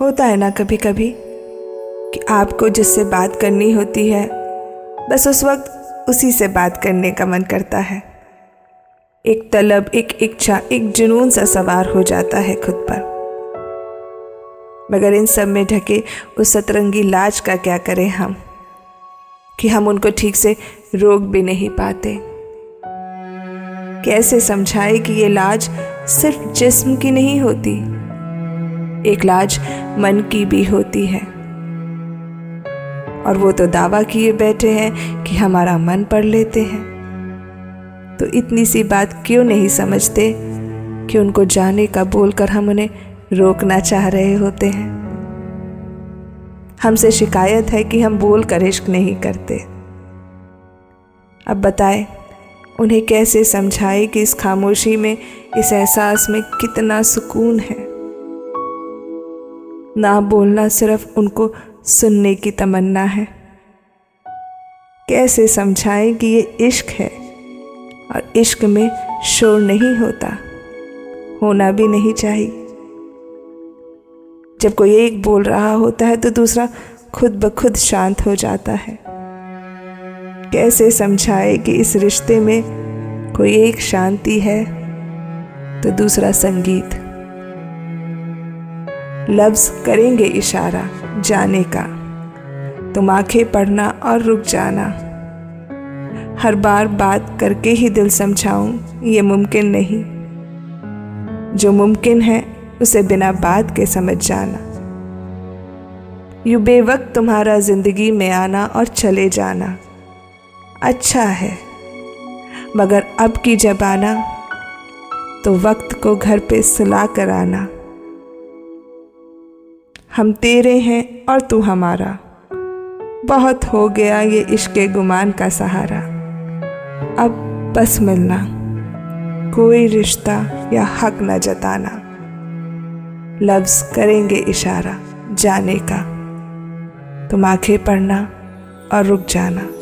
होता है ना कभी कभी कि आपको जिससे बात करनी होती है बस उस वक्त उसी से बात करने का मन करता है। एक तलब, एक इच्छा, एक जुनून सा सवार हो जाता है खुद पर। मगर इन सब में ढके उस सतरंगी लाज का क्या करें हम कि हम उनको ठीक से रोक भी नहीं पाते। कैसे समझाए कि ये लाज सिर्फ जिस्म की नहीं होती, एक लाज मन की भी होती है। और वो तो दावा किए बैठे हैं कि हमारा मन पढ़ लेते हैं, तो इतनी सी बात क्यों नहीं समझते कि उनको जाने का बोलकर हम उन्हें रोकना चाह रहे होते हैं। हमसे शिकायत है कि हम बोल कर इश्क नहीं करते। अब बताएं उन्हें कैसे समझाएं कि इस खामोशी में, इस एहसास में कितना सुकून है। ना बोलना सिर्फ उनको सुनने की तमन्ना है। कैसे समझाएं कि ये इश्क है और इश्क में शोर नहीं होता, होना भी नहीं चाहिए। जब कोई एक बोल रहा होता है तो दूसरा खुद ब खुद शांत हो जाता है। कैसे समझाए कि इस रिश्ते में कोई एक शांति है तो दूसरा संगीत। लफ्ज करेंगे इशारा जाने का, तुम आंखें पढ़ना और रुक जाना। हर बार बात करके ही दिल समझाऊं ये मुमकिन नहीं, जो मुमकिन है उसे बिना बात के समझ जाना। यूं बेवक्त तुम्हारा जिंदगी में आना और चले जाना अच्छा है, मगर अब की जब आना तो वक्त को घर पे सुला कर आना। हम तेरे हैं और तू हमारा, बहुत हो गया ये इश्के गुमान का सहारा। अब बस मिलना, कोई रिश्ता या हक न जताना। लफ्ज करेंगे इशारा जाने का, तुम आंखें पढ़ना और रुक जाना।